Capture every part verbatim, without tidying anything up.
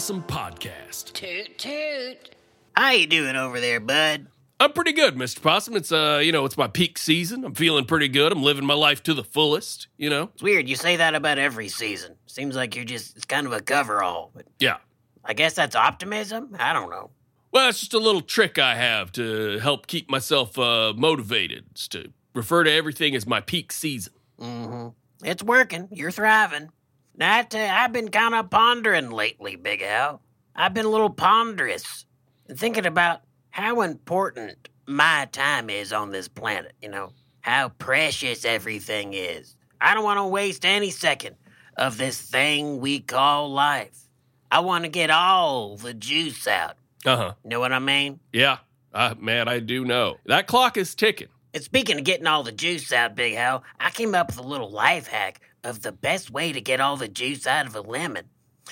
Awesome Podcast. Toot toot. How you doing over there, bud? I'm pretty good, Mister Possum. It's, uh, you know, it's my peak season. I'm feeling pretty good. I'm living my life to the fullest, you know? It's weird. You say that about every season. Seems like you're just, it's kind of a cover-all. But yeah. I guess that's optimism? I don't know. Well, it's just a little trick I have to help keep myself uh, motivated. It's to refer to everything as my peak season. Mm-hmm. It's working. You're thriving. Now, I tell you, I've been kind of pondering lately, Big Al. I've been a little ponderous and thinking about how important my time is on this planet, you know, how precious everything is. I don't want to waste any second of this thing we call life. I want to get all the juice out. Uh-huh. Know what I mean? Yeah, uh, man, I do know. That clock is ticking. And speaking of getting all the juice out, Big Al, I came up with a little life hack of the best way to get all the juice out of a lemon.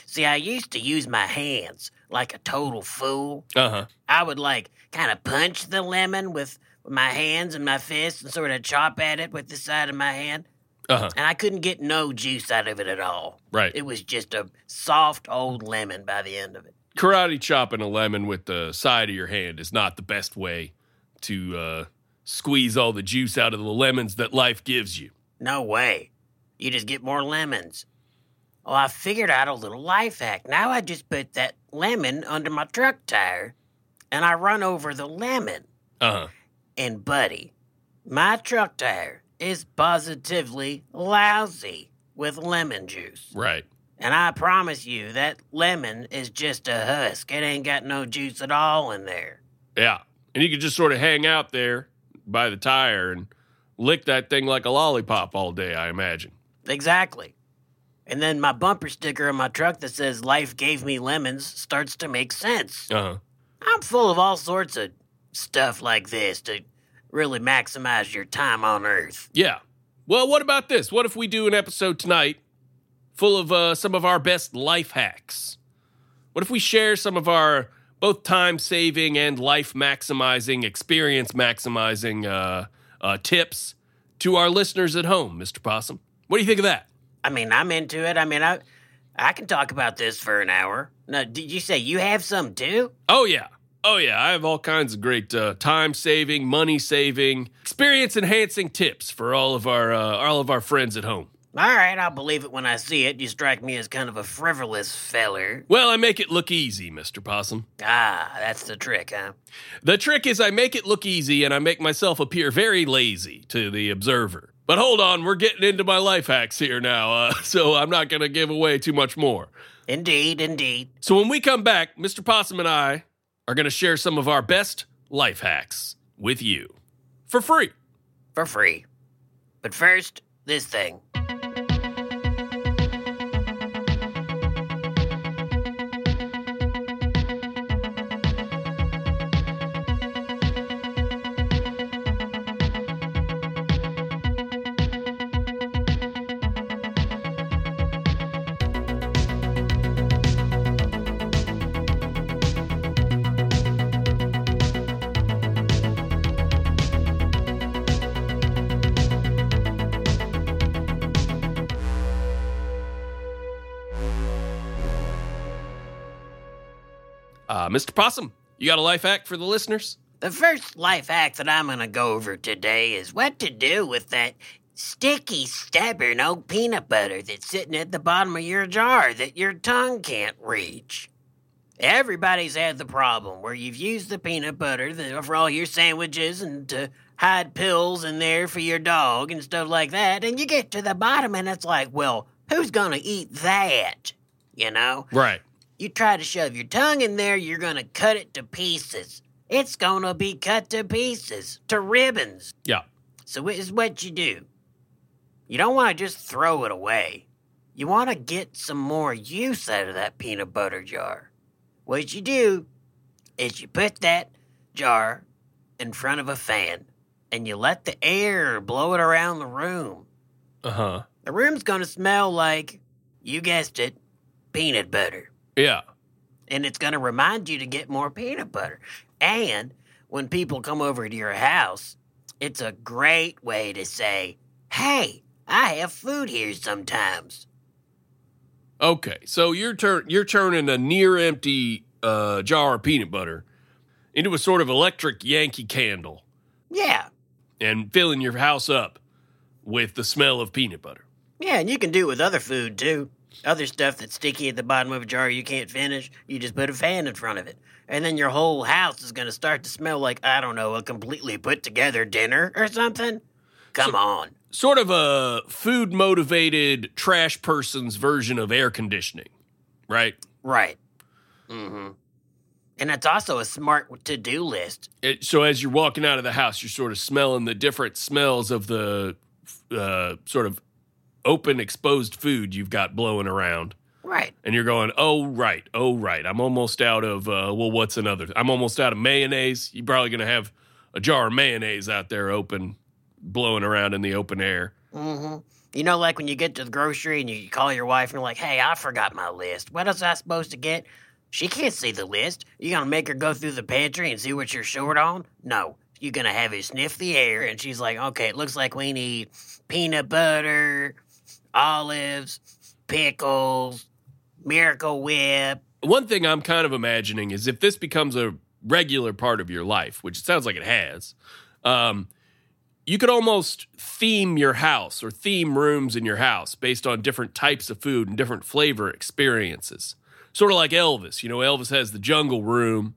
See, I used to use my hands like a total fool. Uh-huh. I would, like, kind of punch the lemon with my hands and my fists and sort of chop at it with the side of my hand. Uh-huh. And I couldn't get no juice out of it at all. Right. It was just a soft old lemon by the end of it. Karate chopping a lemon with the side of your hand is not the best way to uh, squeeze all the juice out of the lemons that life gives you. No way. You just get more lemons. Well, I figured out a little life hack. Now I just put that lemon under my truck tire, and I run over the lemon. Uh-huh. And, buddy, my truck tire is positively lousy with lemon juice. Right. And I promise you, that lemon is just a husk. It ain't got no juice at all in there. Yeah. And you could just sort of hang out there by the tire and lick that thing like a lollipop all day, I imagine. Exactly. And then my bumper sticker on my truck that says, "Life gave me lemons," starts to make sense. Uh-huh. I'm full of all sorts of stuff like this to really maximize your time on Earth. Yeah. Well, what about this? What if we do an episode tonight full of uh, some of our best life hacks? What if we share some of our both time-saving and life-maximizing, experience-maximizing uh, uh, tips to our listeners at home, Mister Possum? What do you think of that? I mean, I'm into it. I mean, I I can talk about this for an hour. Now, did you say you have some too? Oh, yeah. Oh, yeah. I have all kinds of great uh, time-saving, money-saving, experience-enhancing tips for all of our uh, all of our friends at home. All right. I'll believe it when I see it. You strike me as kind of a frivolous feller. Well, I make it look easy, Mister Possum. Ah, that's the trick, huh? The trick is I make it look easy, and I make myself appear very lazy to the observer. But hold on, we're getting into my life hacks here now, uh, so I'm not going to give away too much more. Indeed, indeed. So when we come back, Mister Possum and I are going to share some of our best life hacks with you. For free. For free. But first, this thing. Uh, Mister Possum, you got a life hack for the listeners? The first life hack that I'm going to go over today is what to do with that sticky, stubborn old peanut butter that's sitting at the bottom of your jar that your tongue can't reach. Everybody's had the problem where you've used the peanut butter for all your sandwiches and to hide pills in there for your dog and stuff like that, and you get to the bottom and it's like, well, who's going to eat that? You know? Right. You try to shove your tongue in there, you're going to cut it to pieces. It's going to be cut to pieces, to ribbons. Yeah. So it is what you do. You don't want to just throw it away. You want to get some more use out of that peanut butter jar. What you do is you put that jar in front of a fan, and you let the air blow it around the room. Uh-huh. The room's going to smell like, you guessed it, peanut butter. Yeah. And it's going to remind you to get more peanut butter. And when people come over to your house, it's a great way to say, hey, I have food here sometimes. Okay, so you're tur- you're turning a near-empty uh, jar of peanut butter into a sort of electric Yankee candle. Yeah. And filling your house up with the smell of peanut butter. Yeah, and you can do it with other food, too. Other stuff that's sticky at the bottom of a jar you can't finish, you just put a fan in front of it. And then your whole house is going to start to smell like, I don't know, a completely put-together dinner or something. Come so, on. Sort of a food-motivated trash person's version of air conditioning, right? Right. Mm-hmm. And that's also a smart to-do list. It, so as you're walking out of the house, you're sort of smelling the different smells of the uh, sort of open, exposed food you've got blowing around. Right. And you're going, oh, right, oh, right. I'm almost out of, uh, well, what's another? I'm almost out of mayonnaise. You're probably going to have a jar of mayonnaise out there open, blowing around in the open air. Mm-hmm. You know, like when you get to the grocery and you call your wife and you're like, hey, I forgot my list. What else am I supposed to get? She can't see the list. You gonna make her go through the pantry and see what you're short on? No. You're gonna have her sniff the air, and she's like, okay, it looks like we need peanut butter, olives, pickles, Miracle Whip. One thing I'm kind of imagining is if this becomes a regular part of your life, which it sounds like it has, um, you could almost theme your house or theme rooms in your house based on different types of food and different flavor experiences. Sort of like Elvis. You know, Elvis has the jungle room.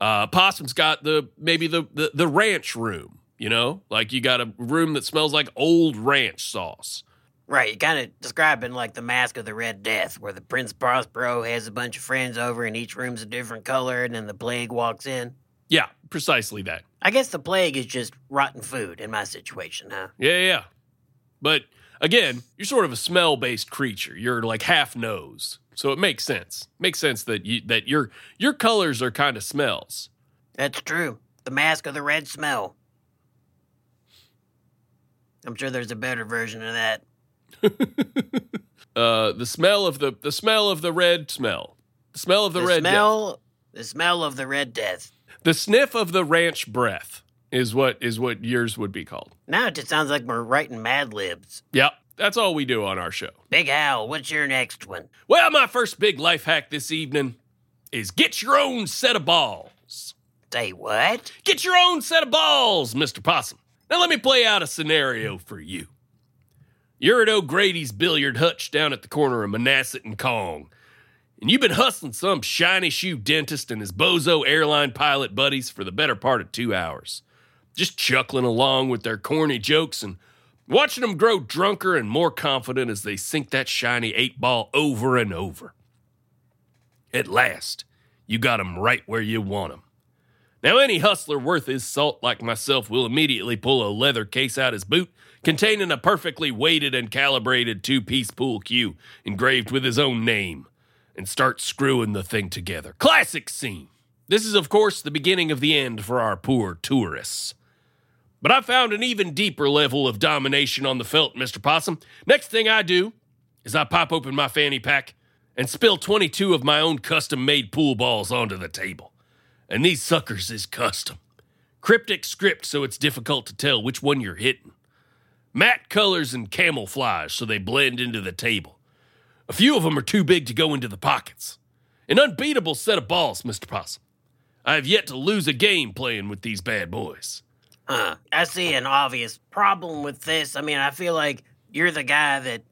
Uh, Possum's got the maybe the, the the ranch room, you know? Like you got a room that smells like old ranch sauce. Right, you're kind of describing like the Mask of the Red Death, where the Prince Prospero has a bunch of friends over and each room's a different color and then the plague walks in. Yeah, precisely that. I guess the plague is just rotten food in my situation, huh? Yeah, yeah. But again, you're sort of a smell-based creature. You're like half nose. So it makes sense. Makes sense that you that your your colors are kind of smells. That's true. The Mask of the Red Smell. I'm sure there's a better version of that. uh, the smell of the the smell of the red smell. The smell of the, the red smell, death. The smell of the Red Death. The sniff of the ranch breath is what is what yours would be called. Now it just sounds like we're writing Mad Libs. Yep. That's all we do on our show. Big Al, what's your next one? Well, my first big life hack this evening is get your own set of balls. Say what? Get your own set of balls, Mister Possum. Now let me play out a scenario for you. You're at O'Grady's Billiard Hutch down at the corner of Manasset and Kong, and you've been hustling some shiny shoe dentist and his bozo airline pilot buddies for the better part of two hours, just chuckling along with their corny jokes and watching them grow drunker and more confident as they sink that shiny eight ball over and over. At last, you got them right where you want them. Now, any hustler worth his salt like myself will immediately pull a leather case out his boot containing a perfectly weighted and calibrated two-piece pool cue engraved with his own name and start screwing the thing together. Classic scene. This is, of course, the beginning of the end for our poor tourists. But I found an even deeper level of domination on the felt, Mister Possum. Next thing I do is I pop open my fanny pack and spill twenty-two of my own custom-made pool balls onto the table. And these suckers is custom. Cryptic script so it's difficult to tell which one you're hitting. Matte colors and camouflage so they blend into the table. A few of them are too big to go into the pockets. An unbeatable set of balls, Mister Possum. I have yet to lose a game playing with these bad boys. Huh. I see an obvious problem with this. I mean, I feel like you're the guy that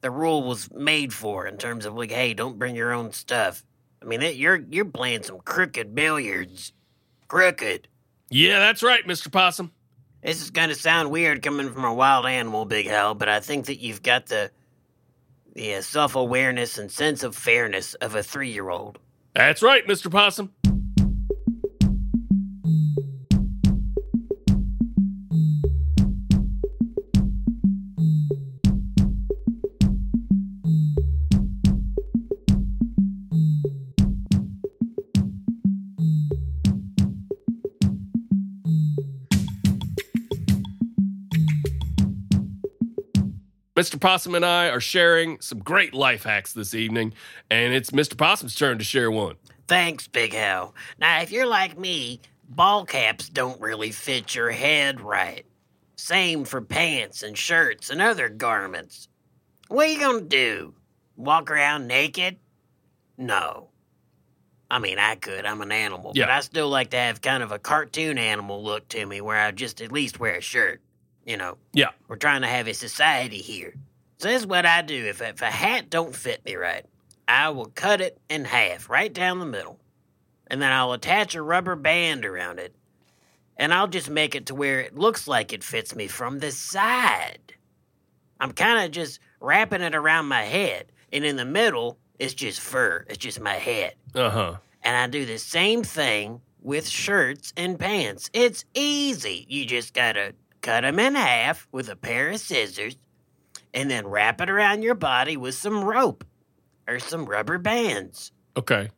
the rule was made for in terms of like, hey, don't bring your own stuff. I mean, it, you're you're playing some crooked billiards. Crooked. Yeah, that's right, Mister Possum. This is going to sound weird coming from a wild animal, Big Hal, but I think that you've got the, the self-awareness and sense of fairness of a three-year-old. That's right, Mister Possum. Mister Possum and I are sharing some great life hacks this evening, and it's Mister Possum's turn to share one. Thanks, Big Hal. Now, if you're like me, ball caps don't really fit your head right. Same for pants and shirts and other garments. What are you going to do? walk around naked? No. I mean, I could. I'm an animal. Yeah. But I still like to have kind of a cartoon animal look to me where I just at least wear a shirt, you know. Yeah. We're trying to have a society here. So this is what I do. If, if a hat don't fit me right, I will cut it in half, right down the middle. And then I'll attach a rubber band around it. And I'll just make it to where it looks like it fits me from the side. I'm kind of just wrapping it around my head. And in the middle, it's just fur. It's just my head. Uh-huh. And I do the same thing with shirts and pants. It's easy. You just gotta cut them in half with a pair of scissors and then wrap it around your body with some rope or some rubber bands. Okay.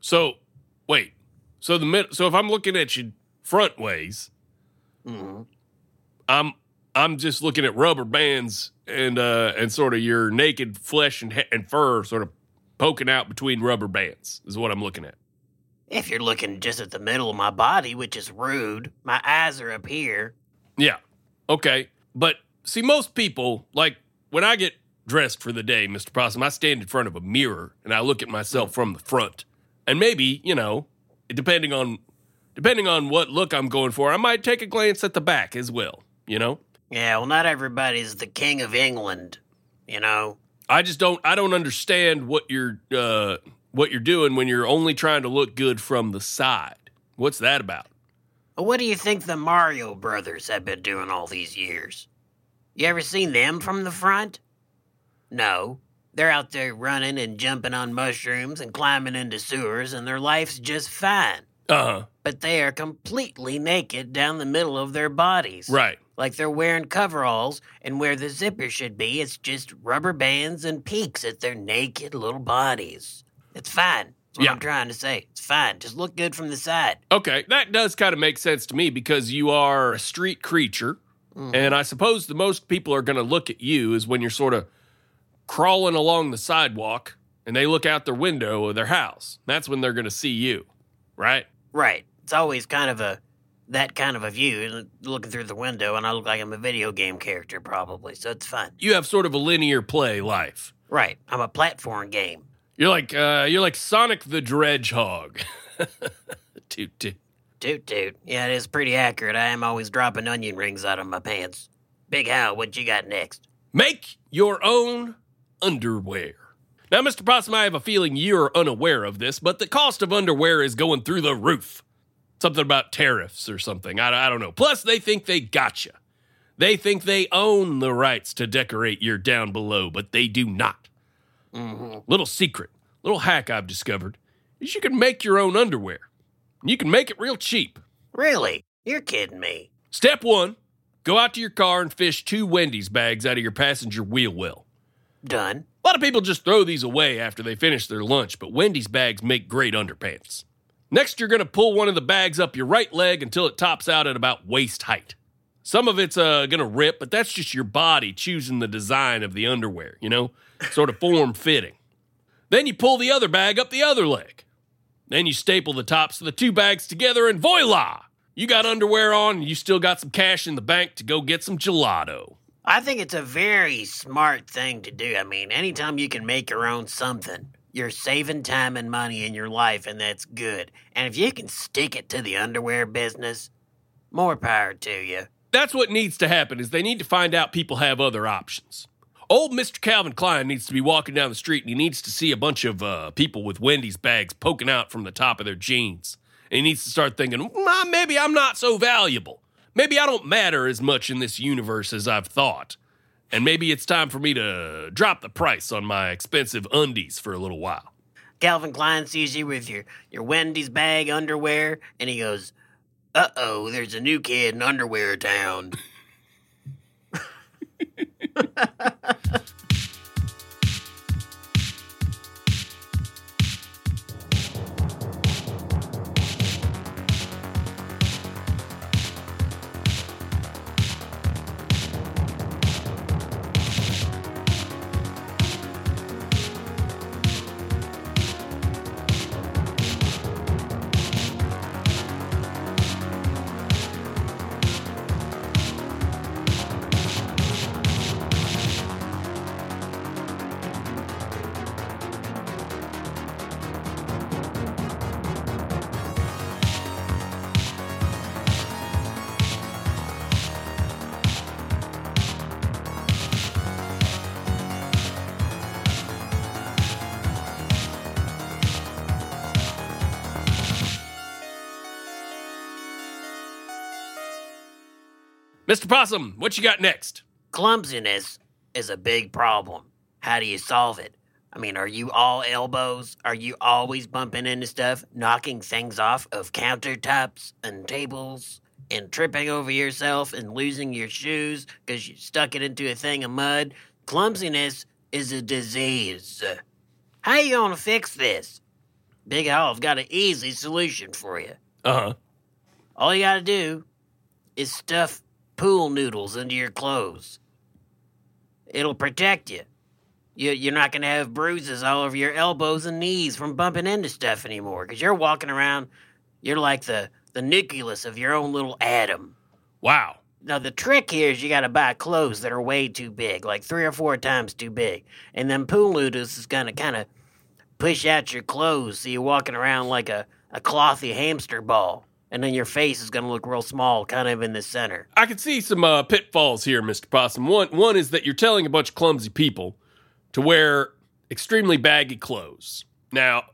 So, wait. So the mid- so if I'm looking at you front ways, mm-hmm. I'm I'm just looking at rubber bands and uh, and sort of your naked flesh and he- and fur sort of poking out between rubber bands is what I'm looking at. If you're looking just at the middle of my body, which is rude, my eyes are up here. Yeah. Okay. But see, most people, like when I get dressed for the day, Mister Possum, I stand in front of a mirror and I look at myself from the front. And maybe, you know, depending on depending on what look I'm going for, I might take a glance at the back as well, you know? Yeah, well, not everybody's the King of England, you know? I just don't I don't understand what you're uh, what you're doing when you're only trying to look good from the side. What's that about? What do you think the Mario Brothers have been doing all these years? You ever seen them from the front? No. They're out there running and jumping on mushrooms and climbing into sewers, and their life's just fine. Uh-huh. But they are completely naked down the middle of their bodies. Right. Like they're wearing coveralls, and where the zipper should be, it's just rubber bands and peaks at their naked little bodies. It's fine. That's what yeah. I'm trying to say. It's fine. Just look good from the side. Okay, that does kind of make sense to me because you are a street creature, mm-hmm. and I suppose the most people are going to look at you is when you're sort of crawling along the sidewalk, and they look out their window of their house. That's when they're going to see you, right? Right. It's always kind of a... that kind of a view, looking through the window, and I look like I'm a video game character, probably, so it's fun. You have sort of a linear play life. Right. I'm a platform game. You're like uh, you're like Sonic the Dredgehog. Toot, toot. Toot, toot. Yeah, it is pretty accurate. I am always dropping onion rings out of my pants. Big Hal, what you got next? Make your own underwear. Now, Mister Possum, I have a feeling you're unaware of this, but the cost of underwear is going through the roof. Something about tariffs or something. I, I don't know. Plus, they think they gotcha. They think they own the rights to decorate your down below, but they do not. Mm-hmm. Little secret, little hack I've discovered is you can make your own underwear. You can make it real cheap. Really? You're kidding me. Step one, go out to your car and fish two Wendy's bags out of your passenger wheel well. Done. A lot of people just throw these away after they finish their lunch, but Wendy's bags make great underpants. Next, you're going to pull one of the bags up your right leg until it tops out at about waist height. Some of it's uh, going to rip, but that's just your body choosing the design of the underwear, you know? Sort of form-fitting. Then you pull the other bag up the other leg. Then you staple the tops of the two bags together, and voila! You got underwear on, and you still got some cash in the bank to go get some gelato. I think it's a very smart thing to do. I mean, anytime you can make your own something... you're saving time and money in your life, and that's good. And if you can stick it to the underwear business, more power to you. That's what needs to happen, is they need to find out people have other options. Old Mister Calvin Klein needs to be walking down the street, and he needs to see a bunch of uh, people with Wendy's bags poking out from the top of their jeans. And he needs to start thinking, well, maybe I'm not so valuable. Maybe I don't matter as much in this universe as I've thought. And maybe it's time for me to drop the price on my expensive undies for a little while. Calvin Klein sees you with your, your Wendy's bag underwear, and he goes, uh-oh, there's a new kid in underwear town. Mister Possum, what you got next? Clumsiness is a big problem. How do you solve it? I mean, are you all elbows? Are you always bumping into stuff, knocking things off of countertops and tables, and tripping over yourself and losing your shoes because you stuck it into a thing of mud? Clumsiness is a disease. How you gonna fix this? Big Al's got an easy solution for you. Uh-huh. All you gotta do is stuff pool noodles into your clothes. It'll protect you. You, you're not going to have bruises all over your elbows and knees from bumping into stuff anymore, because you're walking around, you're like the, the nucleus of your own little atom. Wow. Now, the trick here is you got to buy clothes that are way too big, like three or four times too big. And then pool noodles is going to kind of push out your clothes, so you're walking around like a, a clothy hamster ball. And then your face is going to look real small, kind of in the center. I can see some uh, pitfalls here, Mister Possum. One, one is that you're telling a bunch of clumsy people to wear extremely baggy clothes. Now,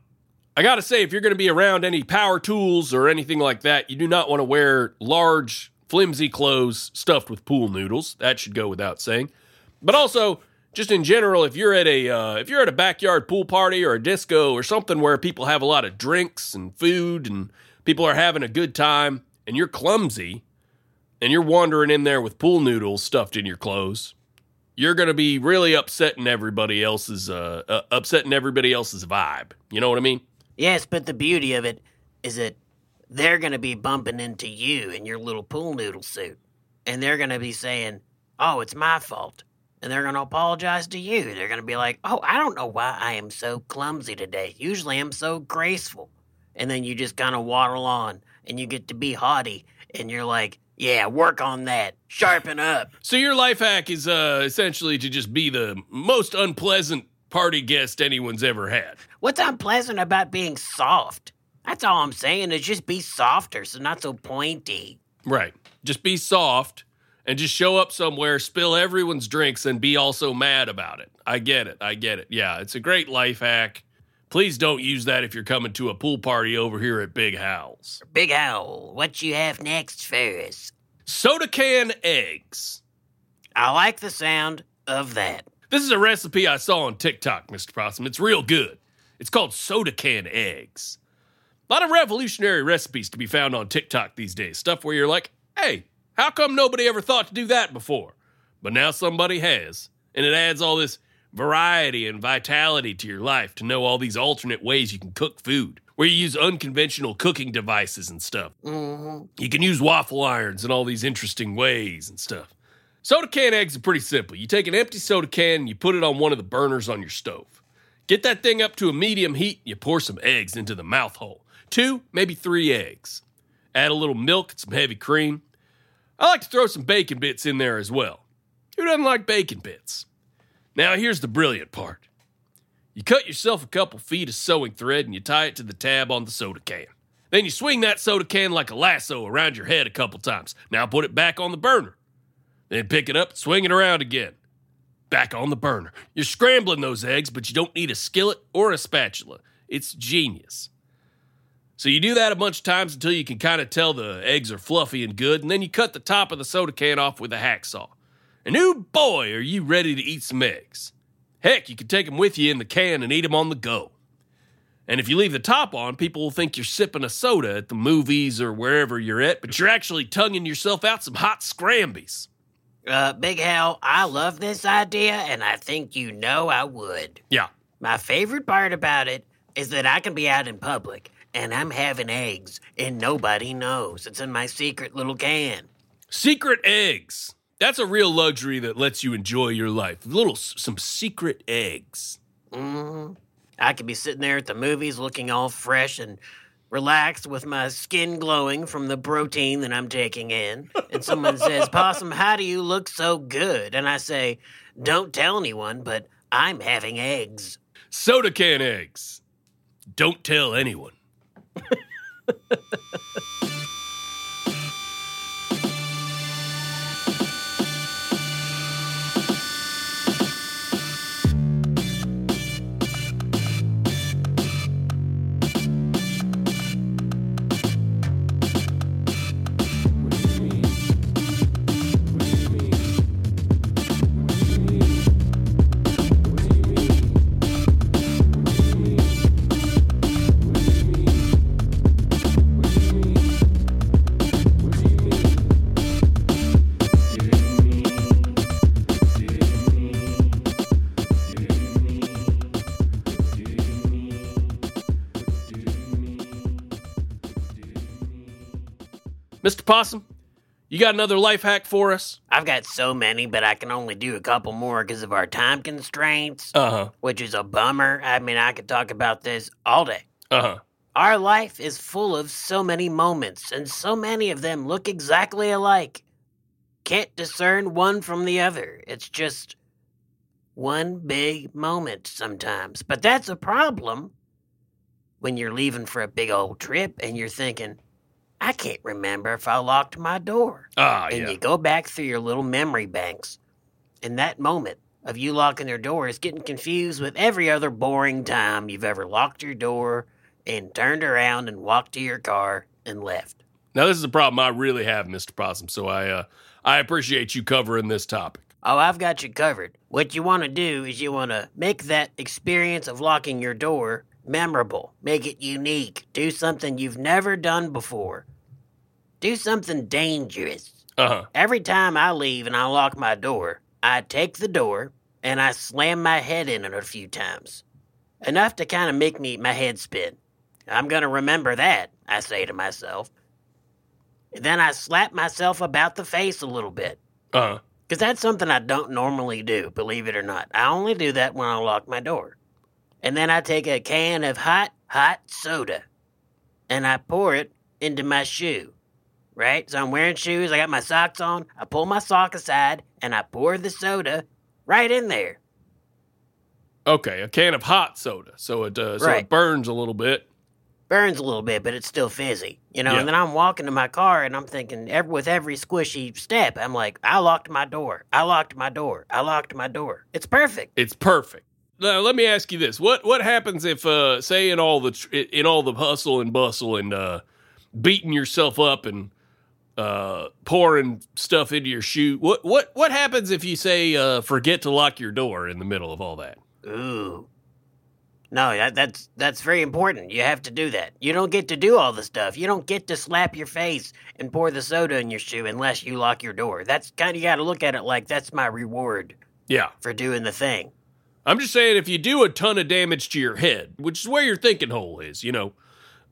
I gotta say, if you're gonna be around any power tools or anything like that, you do not wanna wear large, flimsy clothes stuffed with pool noodles. That should go without saying. But also, just in general, if you're at a uh, if you're at a backyard pool party or a disco or something where people have a lot of drinks and food and people are having a good time, and you're clumsy, and you're wandering in there with pool noodles stuffed in your clothes, you're going to be really upsetting everybody else's, uh, uh, upsetting everybody else's vibe. You know what I mean? Yes, but the beauty of it is that they're going to be bumping into you in your little pool noodle suit, and they're going to be saying, "Oh, it's my fault," and they're going to apologize to you. They're going to be like, "Oh, I don't know why I am so clumsy today. Usually I'm so graceful." And then you just kind of waddle on, and you get to be haughty, and you're like, "Yeah, work on that. Sharpen up." So your life hack is uh, essentially to just be the most unpleasant party guest anyone's ever had. What's unpleasant about being soft? That's all I'm saying, is just be softer, so not so pointy. Right. Just be soft and just show up somewhere, spill everyone's drinks, and be also mad about it. I get it. I get it. Yeah, it's a great life hack. Please don't use that if you're coming to a pool party over here at Big Howl's. Big Howl, what you have next, Ferris? Soda can eggs. I like the sound of that. This is a recipe I saw on TikTok, Mister Possum. It's real good. It's called soda can eggs. A lot of revolutionary recipes to be found on TikTok these days. Stuff where you're like, hey, how come nobody ever thought to do that before? But now somebody has, and it adds all this variety and vitality to your life to know all these alternate ways you can cook food, where you use unconventional cooking devices and stuff. Mm-hmm. You can use waffle irons in all these interesting ways and stuff. Soda can eggs are pretty simple. You take an empty soda can and you put it on one of the burners on your stove. Get that thing up to a medium heat, and you pour some eggs into the mouth hole. Two, maybe three eggs. Add a little milk and some heavy cream. I like to throw some bacon bits in there as well. Who doesn't like bacon bits? Now, here's the brilliant part. You cut yourself a couple feet of sewing thread and you tie it to the tab on the soda can. Then you swing that soda can like a lasso around your head a couple times. Now put it back on the burner. Then pick it up, swing it around again. Back on the burner. You're scrambling those eggs, but you don't need a skillet or a spatula. It's genius. So you do that a bunch of times until you can kind of tell the eggs are fluffy and good, and then you cut the top of the soda can off with a hacksaw. And ooh boy, are you ready to eat some eggs. Heck, you can take them with you in the can and eat them on the go. And if you leave the top on, people will think you're sipping a soda at the movies or wherever you're at, but you're actually tonguing yourself out some hot scrambies. Uh, Big Hal, I love this idea, and I think you know I would. Yeah. My favorite part about it is that I can be out in public, and I'm having eggs, and nobody knows. It's in my secret little can. Secret eggs. That's a real luxury that lets you enjoy your life. A little, some secret eggs. Mm-hmm. I could be sitting there at the movies looking all fresh and relaxed with my skin glowing from the protein that I'm taking in. And someone says, "Possum, how do you look so good?" And I say, "Don't tell anyone, but I'm having eggs." Soda can eggs. Don't tell anyone. Mister Possum, you got another life hack for us? I've got so many, but I can only do a couple more because of our time constraints, uh-huh. which is a bummer. I mean, I could talk about this all day. Uh-huh. Our life is full of so many moments, and so many of them look exactly alike. Can't discern one from the other. It's just one big moment sometimes. But that's a problem when you're leaving for a big old trip and you're thinking, I can't remember if I locked my door. Ah, and yeah. you go back through your little memory banks, and that moment of you locking your door is getting confused with every other boring time you've ever locked your door and turned around and walked to your car and left. Now, this is a problem I really have, Mister Possum, so I uh, I appreciate you covering this topic. Oh, I've got you covered. What you want to do is you want to make that experience of locking your door memorable. Make it unique. Do something you've never done before. Do something dangerous. Uh-huh. Every time I leave and I lock my door, I take the door and I slam my head in it a few times. Enough to kind of make me my head spin. I'm going to remember that, I say to myself. Then I slap myself about the face a little bit. Uh-huh. Because that's something I don't normally do, believe it or not. I only do that when I lock my door. And then I take a can of hot, hot soda. And I pour it into my shoe. Right? So I'm wearing shoes. I got my socks on. I pull my sock aside. And I pour the soda right in there. Okay, a can of hot soda. So it, uh, so right. it burns a little bit. Burns a little bit, but it's still fizzy, you know. Yeah. And then I'm walking to my car, and I'm thinking, every, with every squishy step, I'm like, I locked my door. I locked my door. I locked my door. It's perfect. It's perfect. Now, let me ask you this: what what happens if, uh, say, in all the tr- in all the hustle and bustle and uh, beating yourself up and uh, pouring stuff into your shoe? What what what happens if you say uh, forget to lock your door in the middle of all that? Ooh. No, that, that's that's very important. You have to do that. You don't get to do all the stuff. You don't get to slap your face and pour the soda in your shoe unless you lock your door. That's kind of, you got to look at it like that's my reward. Yeah. For doing the thing. I'm just saying, if you do a ton of damage to your head, which is where your thinking hole is, you know,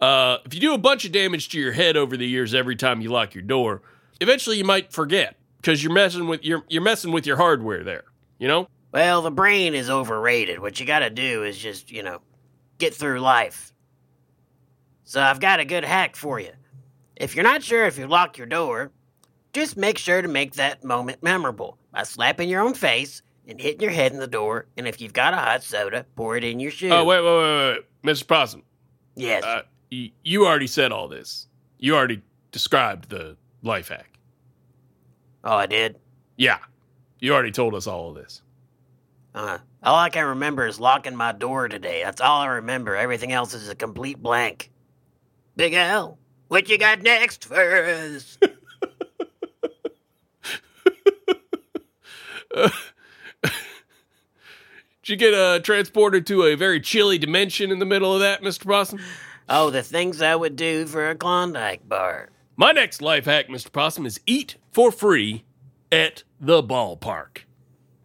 uh, if you do a bunch of damage to your head over the years every time you lock your door, eventually you might forget because you're messing with you're you're messing with your hardware there. You know. Well, the brain is overrated. What you gotta do is just, you know, get through life. So I've got a good hack for you. If you're not sure if you lock your door, just make sure to make that moment memorable by slapping your own face and hitting your head in the door, and if you've got a hot soda, pour it in your shoe. Oh, wait, wait, wait, wait, wait. Mister Possum. Yes? Uh, y- you already said all this. You already described the life hack. Oh, I did? Yeah. You already told us all of this. Uh, all I can remember is locking my door today. That's all I remember. Everything else is a complete blank. Big Al, what you got next for us? uh, Did you get uh, transported to a very chilly dimension in the middle of that, Mister Possum? Oh, the things I would do for a Klondike bar. My next life hack, Mister Possum, is eat for free at the ballpark.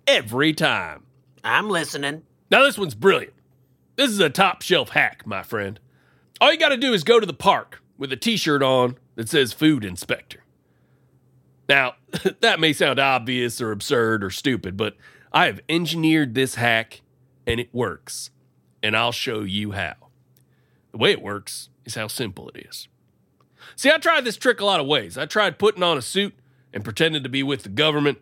Every time. I'm listening. Now, this one's brilliant. This is a top shelf hack, my friend. All you got to do is go to the park with a t-shirt on that says Food Inspector. Now, that may sound obvious or absurd or stupid, but I have engineered this hack and it works. And I'll show you how. The way it works is how simple it is. See, I tried this trick a lot of ways. I tried putting on a suit and pretending to be with the government.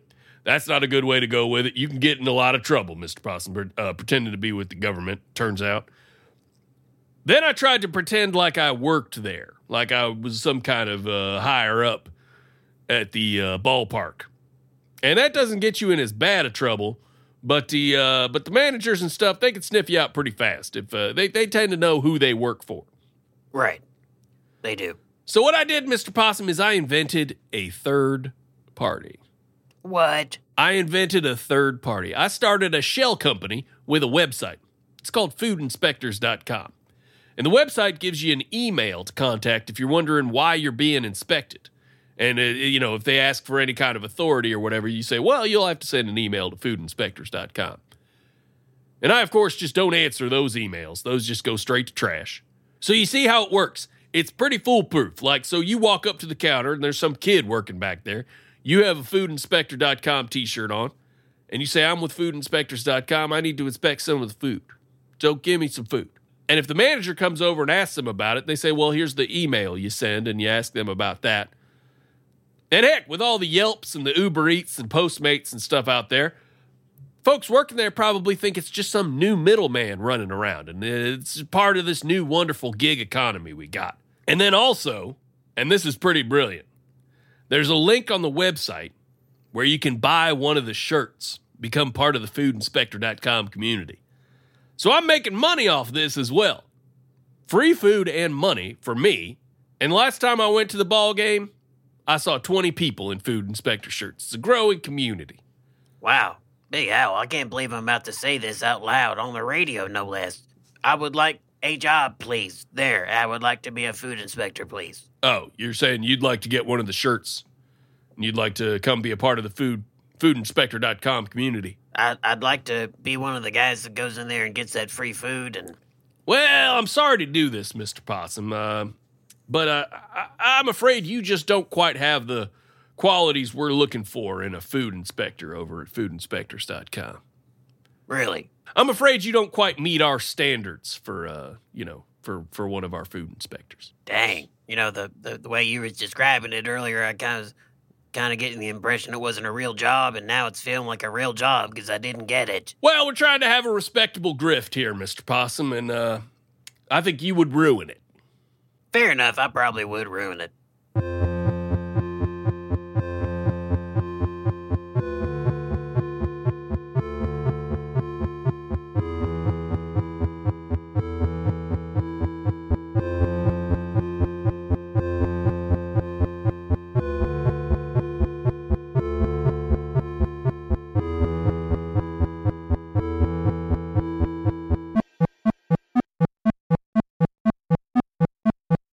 That's not a good way to go with it. You can get in a lot of trouble, Mister Possum, uh, pretending to be with the government, turns out. Then I tried to pretend like I worked there, like I was some kind of uh, higher up at the uh, ballpark. And that doesn't get you in as bad a trouble, but the uh, but the managers and stuff, they can sniff you out pretty fast. If uh, they, they tend to know who they work for. Right. They do. So what I did, Mister Possum, is I invented a third party. What? I invented a third party. I started a shell company with a website. It's called food inspectors dot com. And the website gives you an email to contact if you're wondering why you're being inspected. And, uh, you know, if they ask for any kind of authority or whatever, you say, well, you'll have to send an email to food inspectors dot com. And I, of course, just don't answer those emails. Those just go straight to trash. So you see how it works. it's pretty foolproof. Like, so you walk up to the counter and there's some kid working back there. You have a food inspector dot com t-shirt on and you say, I'm with food inspectors dot com. I need to inspect some of the food. So give me some food. And if the manager comes over and asks them about it, they say, well, here's the email you send, and you ask them about that. And heck, with all the Yelps and the Uber Eats and Postmates and stuff out there, folks working there probably think it's just some new middleman running around, and it's part of this new wonderful gig economy we got. And then also, and this is pretty brilliant, there's a link on the website where you can buy one of the shirts, become part of the food inspector dot com community. So I'm making money off this as well. Free food and money for me. And last time I went to the ball game, I saw twenty people in food inspector shirts. It's a growing community. Wow. Big Al, I can't believe I'm about to say this out loud on the radio, no less. I would like a job, please. There, I would like to be a food inspector, please. Oh, you're saying you'd like to get one of the shirts, and you'd like to come be a part of the food food inspector dot com community. I, I'd like to be one of the guys that goes in there and gets that free food. And well, I'm sorry to do this, Mister Possum, uh, but uh, I, I'm afraid you just don't quite have the qualities we're looking for in a food inspector over at food inspectors dot com. Really? I'm afraid you don't quite meet our standards for, uh, you know, for, for one of our food inspectors. Dang. You know, the, the, the way you were describing it earlier, I kind of... kind of getting the impression it wasn't a real job, and now it's feeling like a real job because I didn't get it. Well, we're trying to have a respectable grift here, Mister Possum, and uh, I think you would ruin it. Fair enough, I probably would ruin it.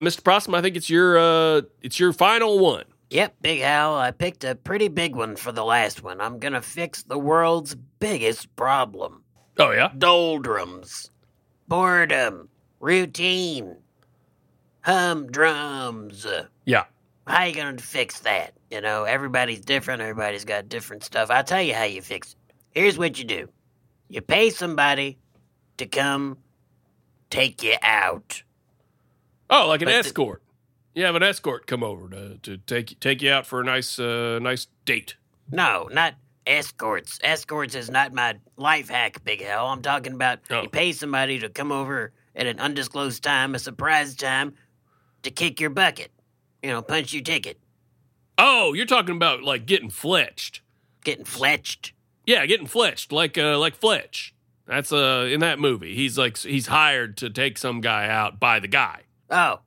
Mister Possum, I think it's your uh, it's your final one. Yep, Big Al, I picked a pretty big one for the last one. I'm going to fix the world's biggest problem. Oh, yeah? Doldrums. Boredom. Routine. Humdrums. Yeah. How you going to fix that? You know, everybody's different. Everybody's got different stuff. I'll tell you how you fix it. Here's what you do. You pay somebody to come take you out. Oh, like an but escort. The, you have an escort come over to, to take take you out for a nice uh, nice date. No, not escorts. Escorts is not my life hack, Big Al. I'm talking about oh. You pay somebody to come over at an undisclosed time, a surprise time, to kick your bucket. You know, punch your ticket. Oh, you're talking about like getting fletched. Getting fletched? Yeah, getting fletched, like uh, like Fletch. That's uh, in that movie. He's like he's hired to take some guy out by the guy. Oh,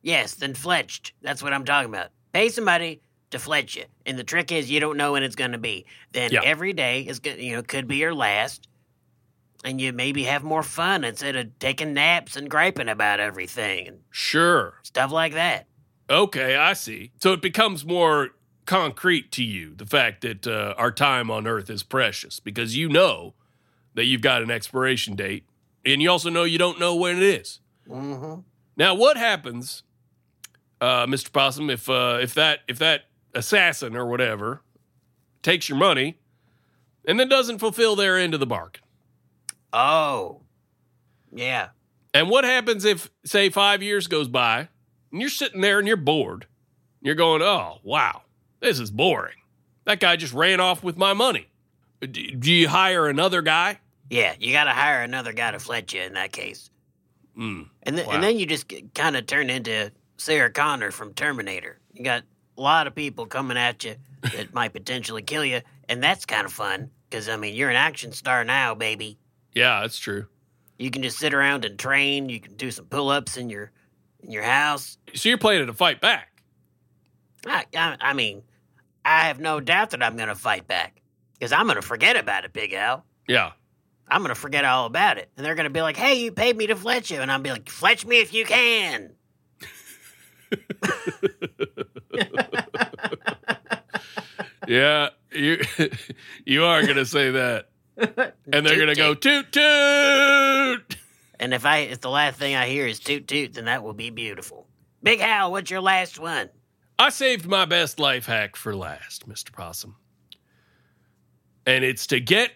yes, then fletched. That's what I'm talking about. Pay somebody to fletch you. And the trick is you don't know when it's going to be. Then yeah. Every day is good, you know, could be your last. And you maybe have more fun instead of taking naps and griping about everything. And sure. Stuff like that. Okay, I see. So it becomes more concrete to you, the fact that uh, our time on Earth is precious. Because you know that you've got an expiration date. And you also know you don't know when it is. Mm-hmm. Now, what happens, uh, Mister Possum, if uh, if that if that assassin or whatever takes your money and then doesn't fulfill their end of the bargain? Oh, yeah. And what happens if, say, five years goes by and you're sitting there and you're bored? And you're going, oh, wow, this is boring. That guy just ran off with my money. Do you hire another guy? Yeah, you got to hire another guy to fletch you in that case. Mm, and, th- wow. and then you just kind of turn into Sarah Connor from Terminator. You got a lot of people coming at you that might potentially kill you, and that's kind of fun because, I mean, you're an action star now, baby. Yeah, that's true. You can just sit around and train. You can do some pull-ups in your in your house. So you're planning to fight back. I, I, I mean, I have no doubt that I'm going to fight back because I'm going to forget about it, Big Al. Yeah. I'm going to forget all about it. And they're going to be like, hey, you paid me to fletch you. And I'll be like, fletch me if you can. Yeah, you you are going to say that. And they're going to go, toot, toot. And if I if the last thing I hear is toot, toot, then that will be beautiful. Big Hal, what's your last one? I saved my best life hack for last, Mister Possum. And it's to get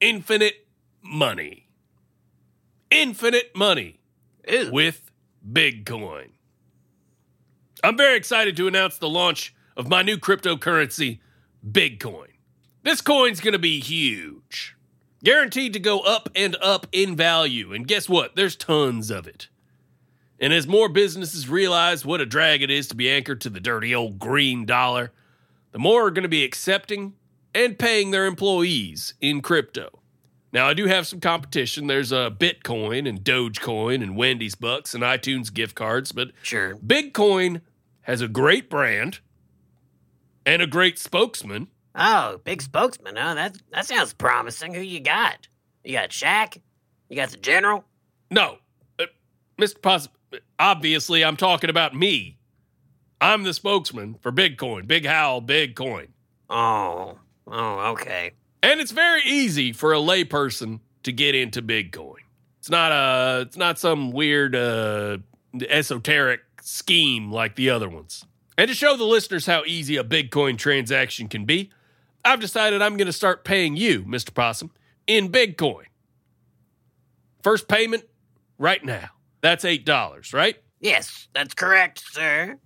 infinite money. Infinite money Ew. With Bitcoin. I'm very excited to announce the launch of my new cryptocurrency, Bitcoin. This coin's going to be huge. Guaranteed to go up and up in value. And guess what? There's tons of it. And as more businesses realize what a drag it is to be anchored to the dirty old green dollar, the more are going to be accepting and paying their employees in crypto. Now, I do have some competition. There's uh, Bitcoin and Dogecoin and Wendy's Bucks and iTunes gift cards. But sure, Bitcoin has a great brand and a great spokesman. Oh, big spokesman, huh? That, that sounds promising. Who you got? You got Shaq? You got the General? No. Uh, Mister Possum, obviously I'm talking about me. I'm the spokesman for Bitcoin. Big Hal, Bitcoin. Oh, oh, okay. And it's very easy for a layperson to get into Bitcoin. It's not a, it's not some weird uh, esoteric scheme like the other ones. And to show the listeners how easy a Bitcoin transaction can be, I've decided I'm going to start paying you, Mister Possum, in Bitcoin. First payment right now. That's eight dollars, right? Yes, that's correct, sir.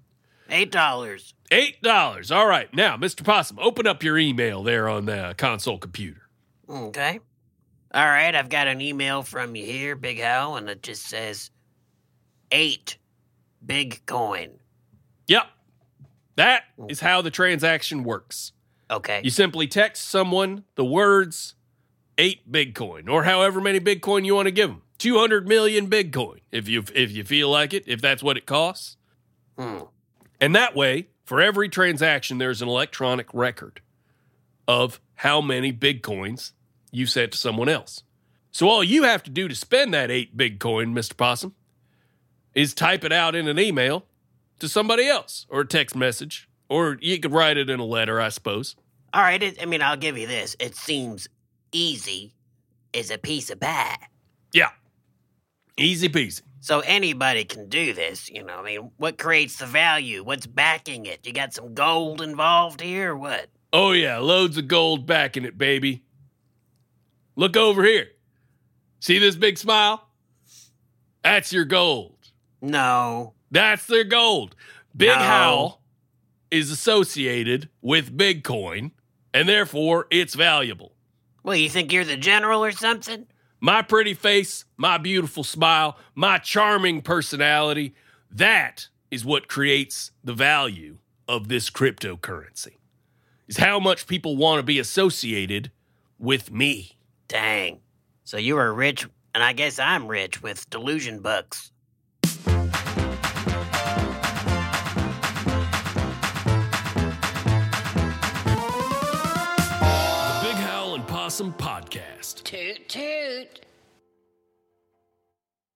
eight dollars. eight dollars. All right. Now, Mister Possum, open up your email there on the console computer. Okay. All right. I've got an email from you here, Big Hal, and it just says eight Bitcoin. Yep. That is how the transaction works. Okay. You simply text someone the words eight Bitcoin, or however many Bitcoin you want to give them. two hundred million Bitcoin, if you if you feel like it, if that's what it costs. Hmm. And that way, for every transaction, there's an electronic record of how many Bitcoins you sent to someone else. So all you have to do to spend that eight Bitcoin, Mister Possum, is type it out in an email to somebody else, or a text message, or you could write it in a letter, I suppose. All right, it, I mean, I'll give you this. It seems easy as a piece of pie. Yeah, easy peasy. So anybody can do this, you know. I mean, what creates the value? What's backing it? You got some gold involved here or what? Oh, yeah, loads of gold backing it, baby. Look over here. See this big smile? That's your gold. No. That's their gold. Big no. Hal is associated with Bitcoin, and therefore it's valuable. Well, you think you're the General or something? My pretty face, my beautiful smile, my charming personality, that is what creates the value of this cryptocurrency, is how much people want to be associated with me. Dang. So you are rich, and I guess I'm rich with delusion bucks. Podcast. Toot toot.